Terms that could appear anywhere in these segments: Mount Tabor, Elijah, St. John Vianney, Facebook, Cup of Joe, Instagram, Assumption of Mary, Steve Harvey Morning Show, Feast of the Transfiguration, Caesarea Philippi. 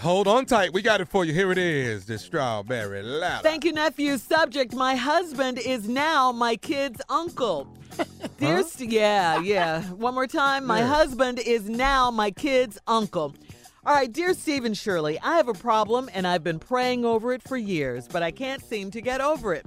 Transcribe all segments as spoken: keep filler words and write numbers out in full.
Hold on tight. We got it for you. Here it is, the strawberry ladder. Thank you, nephew. Subject, my husband is now my kid's uncle. Dear, huh? st- yeah, yeah. One more time. My yeah. husband is now my kid's uncle. All right, dear Stephen Shirley, I have a problem, and I've been praying over it for years, but I can't seem to get over it.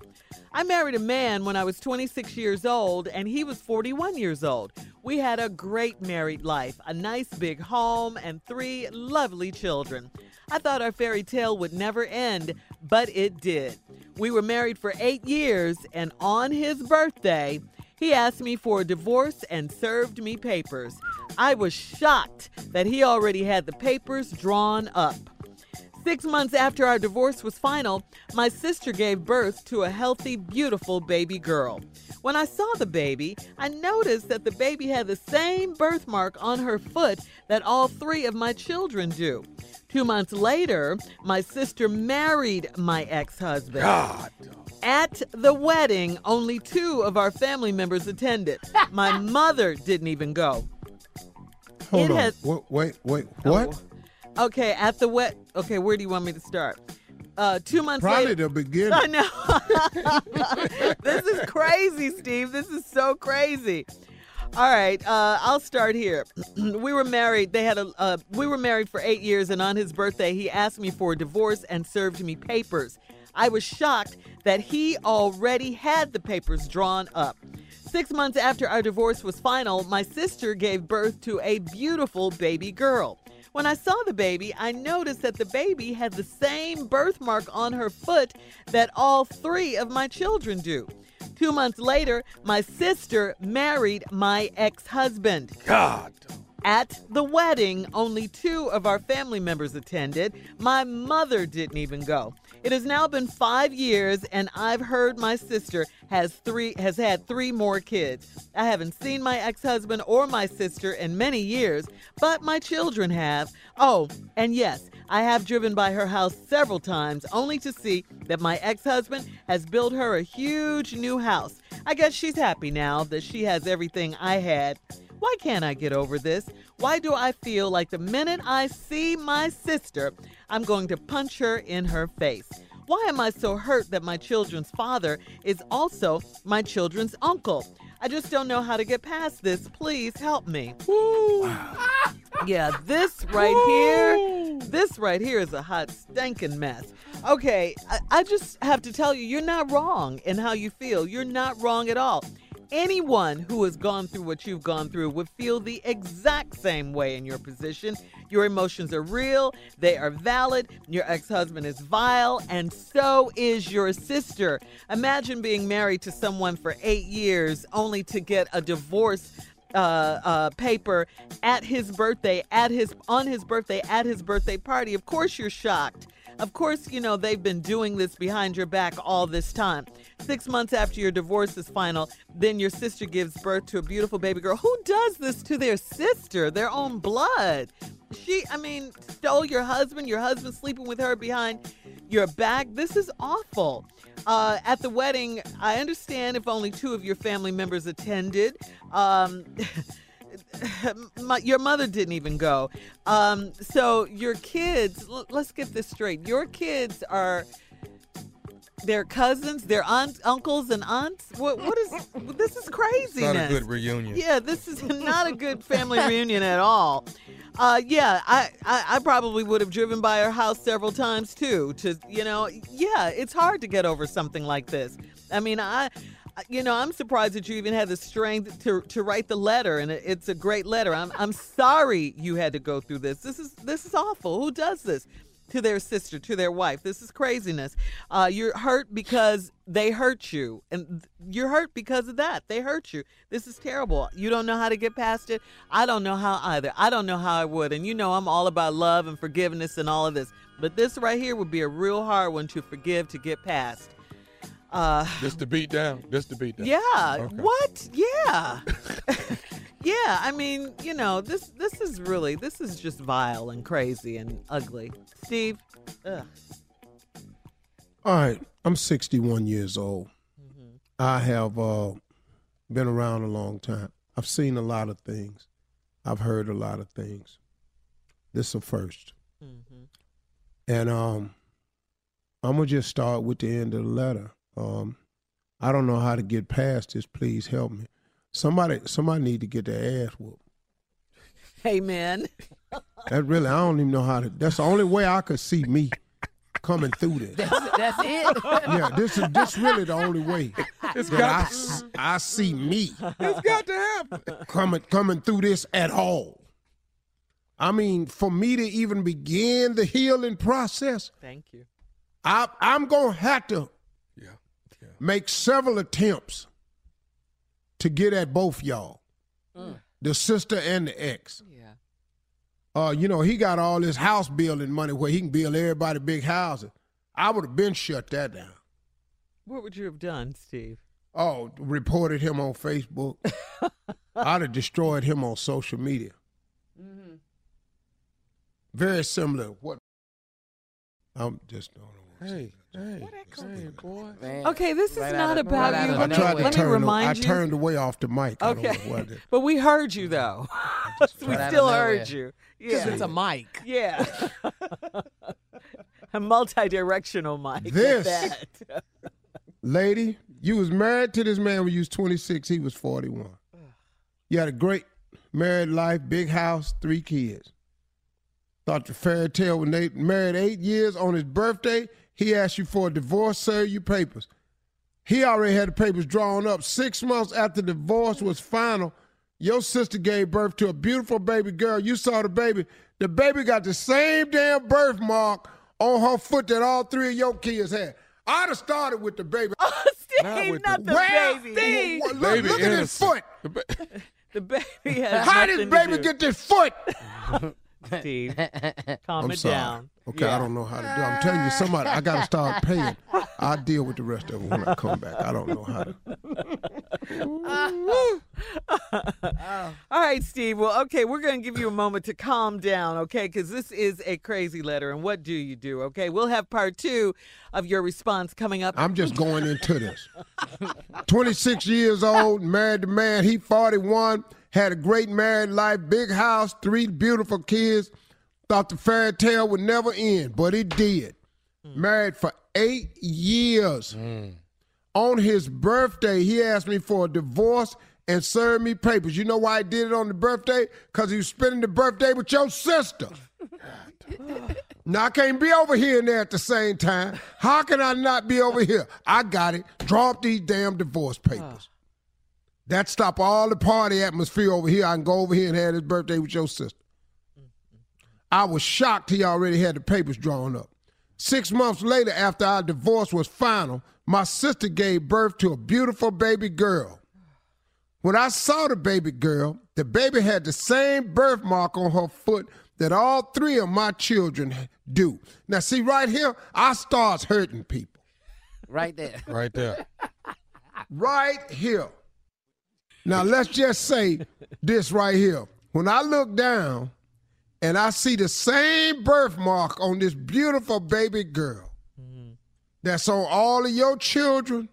I married a man when I was twenty-six years old, and he was forty-one years old. We had a great married life, a nice big home, and three lovely children. I thought our fairy tale would never end, but it did. We were married for eight years, and on his birthday, he asked me for a divorce and served me papers. I was shocked that he already had the papers drawn up. Six months after our divorce was final, my sister gave birth to a healthy, beautiful baby girl. When I saw the baby, I noticed that the baby had the same birthmark on her foot that all three of my children do. Two months later, my sister married my ex-husband. God. At the wedding, only two of our family members attended. My mother didn't even go. Hold it on. Has- wait, wait, wait, what? Oh. Okay, at the wet. Okay, where do you want me to start? Uh, two months Probably later. Probably the beginning. I know. This is crazy, Steve. This is so crazy. All right, uh, I'll start here. We were married. They had a. Uh, we were married for eight years, and on his birthday, he asked me for a divorce and served me papers. I was shocked that he already had the papers drawn up. Six months after our divorce was final, my sister gave birth to a beautiful baby girl. When I saw the baby, I noticed that the baby had the same birthmark on her foot that all three of my children do. Two months later, my sister married my ex-husband. God. At the wedding, only two of our family members attended. My mother didn't even go. It has now been five years, and I've heard my sister has three has had three more kids. I haven't seen my ex-husband or my sister in many years, but my children have. Oh, and yes, I have driven by her house several times, only to see that my ex-husband has built her a huge new house. I guess she's happy now that she has everything I had. Why can't I get over this? Why do I feel like the minute I see my sister, I'm going to punch her in her face? Why am I so hurt that my children's father is also my children's uncle? I just don't know how to get past this. Please help me. Woo. Yeah, this right Woo. here, this right here is a hot, stinking mess. Okay, I, I just have to tell you, you're not wrong in how you feel. You're not wrong at all. Anyone who has gone through what you've gone through would feel the exact same way in your position. Your emotions are real. They are valid. Your ex-husband is vile, and so is your sister. Imagine being married to someone for eight years only to get a divorce uh, uh, paper at his birthday, at his on his birthday, at his birthday party. Of course you're shocked. Of course, you know, they've been doing this behind your back all this time. Six months after your divorce is final, then your sister gives birth to a beautiful baby girl. Who does this to their sister, their own blood? She, I mean, stole your husband, your husband sleeping with her behind your back. This is awful. Uh, at the wedding, I understand if only two of your family members attended. Um... My, your mother didn't even go. Um, so your kids, l- let's get this straight. Your kids are their cousins, their aunts, uncles and aunts. What? What is, this is craziness. Not a good reunion. Yeah, this is not a good family reunion at all. Uh, yeah, I, I, I probably would have driven by her house several times too. To, you know, yeah, it's hard to get over something like this. I mean, I... You know, I'm surprised that you even had the strength to to write the letter, and it's a great letter. I'm I'm sorry you had to go through this. This is this is awful. Who does this to their sister, to their wife? This is craziness. Uh, you're hurt because they hurt you, and you're hurt because of that. They hurt you. This is terrible. You don't know how to get past it. I don't know how either. I don't know how I would, and you know I'm all about love and forgiveness and all of this, but this right here would be a real hard one to forgive, to get past. Uh, just to beat down. Just to beat down. Yeah. Okay. What? Yeah. Yeah. I mean, you know, this this is really, this is just vile and crazy and ugly. Steve? Ugh. All right. I'm sixty-one years old. Mm-hmm. I have uh, been around a long time. I've seen a lot of things. I've heard a lot of things. This is a first. Mm-hmm. And um, I'm going to just start with the end of the letter. Um, I don't know how to get past this. Please help me. Somebody, somebody need to get their ass whooped. Amen. That really, I don't even know how to. That's the only way I could see me coming through this. That's, that's it. Yeah, this is this really the only way it's that got I, I see me. It's got to happen. Coming, coming through this at all. I mean, for me to even begin the healing process. Thank you. I, I'm gonna have to. Make several attempts to get at both y'all, mm. the sister and the ex. Yeah. Uh, you know, he got all this house building money where he can build everybody big houses. I would have been shut that down. What would you have done, Steve? Oh, reported him on Facebook. I'd have destroyed him on social media. Mm-hmm. Very similar to what I'm just doing. Hey, hey, Where that come hey, boy. Man, okay, this is right not of, about right you. Let me, I let me remind I you. I turned away off the mic. Okay, but we heard you, though. We right still heard you. Yeah. It's a mic. Yeah. A multi-directional mic. This, that. Lady, you was married to this man when you was twenty-six. He was forty-one. You had a great married life, big house, three kids. Thought your fairy tale when they married eight years on his birthday. He asked you for a divorce, serve you papers. He already had the papers drawn up. Six months after the divorce was final, your sister gave birth to a beautiful baby girl. You saw the baby. The baby got the same damn birthmark on her foot that all three of your kids had. I'd have started with the baby. Oh, Steve, not, with not the, the baby. Steve. Look, baby look at his foot. The, ba- the baby has How did baby get this foot? Steve, calm I'm it sorry. down. Okay, yeah. I don't know how to do it. I'm telling you, somebody, I got to start paying. I'll deal with the rest of it when I come back. I don't know how to. Oh. All right, Steve. Well, okay, we're going to give you a moment to calm down, okay, because this is a crazy letter. And what do you do, okay? We'll have part two of your response coming up. I'm just going into this. twenty-six years old, married to man. He forty-one. Had a great married life, big house, three beautiful kids. Thought the fairy tale would never end, but it did. Mm. Married for eight years. Mm. On his birthday, he asked me for a divorce and served me papers. You know why he did it on the birthday? Because he was spending the birthday with your sister. Now, I can't be over here and there at the same time. How can I not be over here? I got it. Draw up these damn divorce papers. Oh. That stop all the party atmosphere over here. I can go over here and have his birthday with your sister. I was shocked he already had the papers drawn up. Six months later, after our divorce was final, my sister gave birth to a beautiful baby girl. When I saw the baby girl, the baby had the same birthmark on her foot that all three of my children do. Now, see, right here, I starts hurting people. Right there. Right there. Right here. Now, let's just say this right here. When I look down and I see the same birthmark on this beautiful baby girl mm-hmm. that's on all of your children,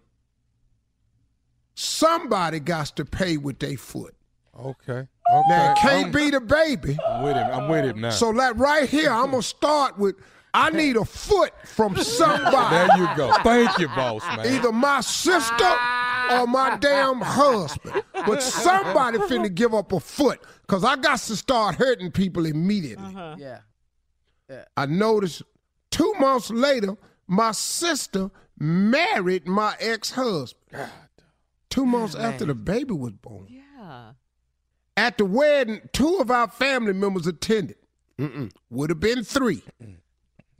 somebody got to pay with their foot. Okay. Okay. Now, it can't I'm, be the baby. I'm with him. I'm with him now. So, like right here, I'm going to start with, I need a foot from somebody. There you go. Thank you, boss, man. Either my sister or my damn husband. But somebody finna give up a foot, because I got to start hurting people immediately. Uh-huh. Yeah. yeah. I noticed two months later, my sister married my ex-husband. Two months yeah, after man. the baby was born. Yeah. At the wedding, two of our family members attended. Mm-mm. Would have been three.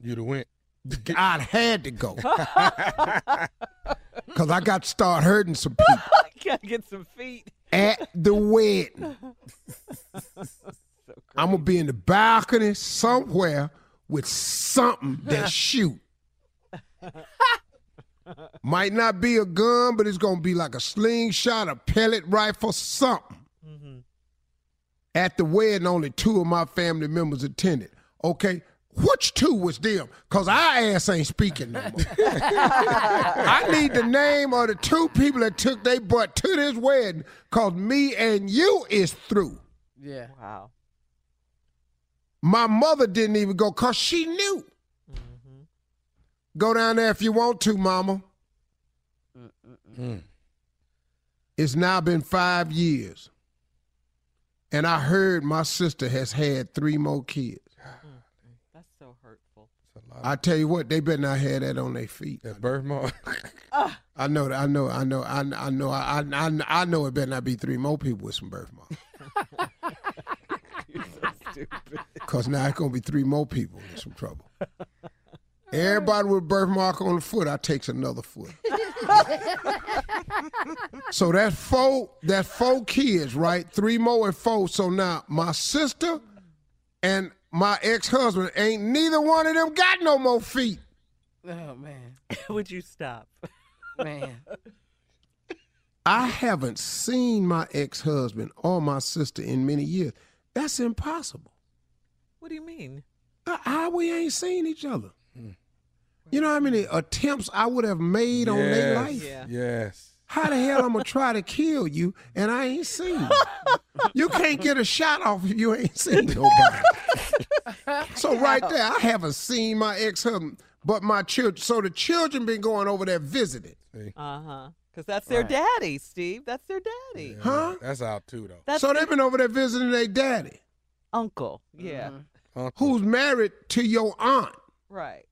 You'd have went. I'd had to go. Because I got to start hurting some people. Got to get some feet. At the wedding. So I'm going to be in the balcony somewhere with something that shoot. Might not be a gun, but it's going to be like a slingshot, a pellet rifle, something. Mm-hmm. At the wedding, only two of my family members attended. Okay, which two was them? Because our ass ain't speaking no more. I need the name of the two people that took their butt to this wedding, because me and you is through. Yeah. Wow. My mother didn't even go because she knew. Mm-hmm. Go down there if you want to, mama. Mm. It's now been five years. And I heard my sister has had three more kids. That's so hurtful. That's a lot. I tell you what, they better not have that on their feet. That birthmark. uh, I know that. I know. I know. I, I know. I, I I know it better not be three more people with some birthmark. You're so stupid. Because now it's gonna be three more people in some trouble. Everybody with birthmark on the foot, I takes another foot. So that's four, that's four kids, right? Three more and four. So now my sister and my ex-husband, ain't neither one of them got no more feet. Oh, man. Would you stop? Man. I haven't seen my ex-husband or my sister in many years. That's impossible. What do you mean? How we ain't seen each other. You know how many attempts I would have made yes, on their life? Yeah. Yes. How the hell I'm going to try to kill you and I ain't seen you? You can't get a shot off if you ain't seen nobody. So right there, I haven't seen my ex-husband, but my children. So the children been going over there visiting. Uh-huh. Because that's their right. daddy, Steve. That's their daddy. Yeah, huh? That's out too, though. That's so their- they've been over there visiting their daddy. Uncle, yeah. Uh-huh. Uncle. Who's married to your aunt. Right.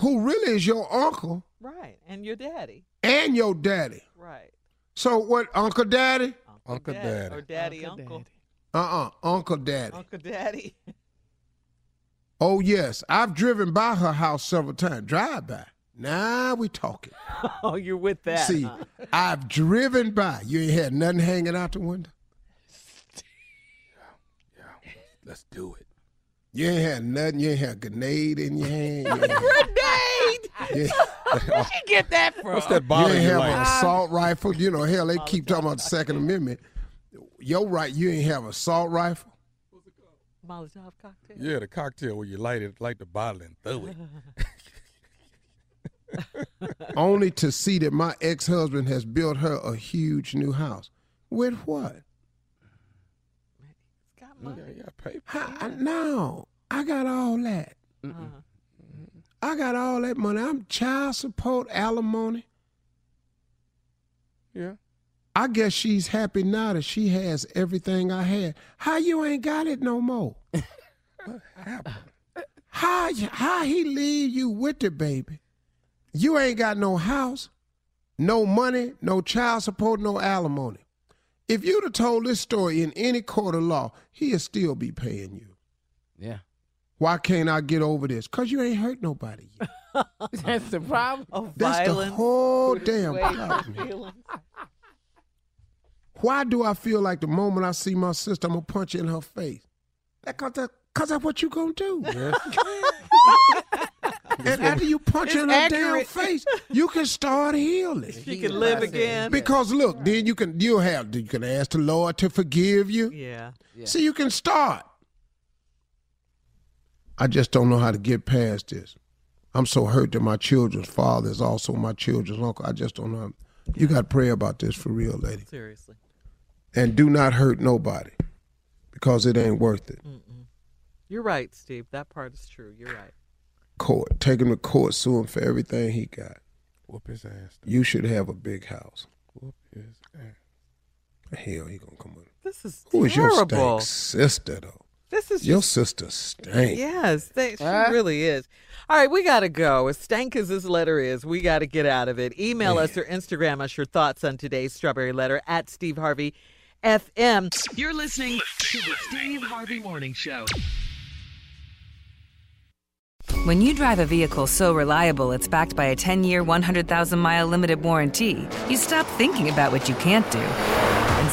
Who really is your uncle. Right, and your daddy. And your daddy. Right. So what, Uncle Daddy? Uncle, Uncle Daddy. Daddy. Or Daddy Uncle. Uncle. Daddy. Uh-uh, Uncle Daddy. Uncle Daddy. Oh, yes, I've driven by her house several times. Drive by. Now we talking. Oh, you're with that. See, huh? I've driven by. You ain't had nothing hanging out the window? Yeah, yeah, let's do it. You ain't had nothing. You ain't had a grenade in your hand. You a grenade? Yeah. Where'd you get that from? What's that bottle? You ain't have like? an assault rifle. You know, hell, they All keep the talking about the Second Amendment. You're right. You ain't have an assault rifle. What's it called? Molotov cocktail? Yeah, the cocktail where you light it, light the bottle and throw it. Only to see that my ex-husband has built her a huge new house. With what? money. Yeah, you gotta pay for it. I, I, no, I got all that. Uh-huh. I got all that money. I'm child support, alimony. Yeah. I guess she's happy now that she has everything I had. How you ain't got it no more? What happened? How, how he leave you with the baby? You ain't got no house, no money, no child support, no alimony. If you'd have told this story in any court of law, he'd still be paying you. Yeah. Why can't I get over this? Because you ain't hurt nobody yet. That's the problem of That's violence. The whole damn problem. Why do I feel like the moment I see my sister, I'm going to punch her in her face? Because that's, that's, that's what you going to do. Yeah. And after you punch it's her in her accurate. damn face, you can start healing. She can live again. Because look, then you can you'll have you can ask the Lord to forgive you. Yeah. yeah. So you can start. I just don't know how to get past this. I'm so hurt that my children's father is also my children's uncle. I just don't know. How, you got to pray about this for real, lady. Seriously. And do not hurt nobody, because it ain't worth it. Mm-mm. You're right, Steve. That part is true. You're right. Court, take him to court, sue him for everything he got. Whoop his ass. Though. You should have a big house. Whoop his ass. Hell, he gonna come with. This is Who terrible. Who is your stank sister though? This is your just, sister stank. Yes, they, she uh, really is. All right, we gotta go. As stank as this letter is, we gotta get out of it. Email man. us or Instagram us your thoughts on today's Strawberry Letter at Steve Harvey F M. You're listening to the Steve Harvey Morning Show. When you drive a vehicle so reliable it's backed by a ten-year, one hundred thousand mile limited warranty, you stop thinking about what you can't do and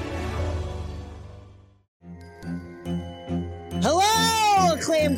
Hello, acclaimed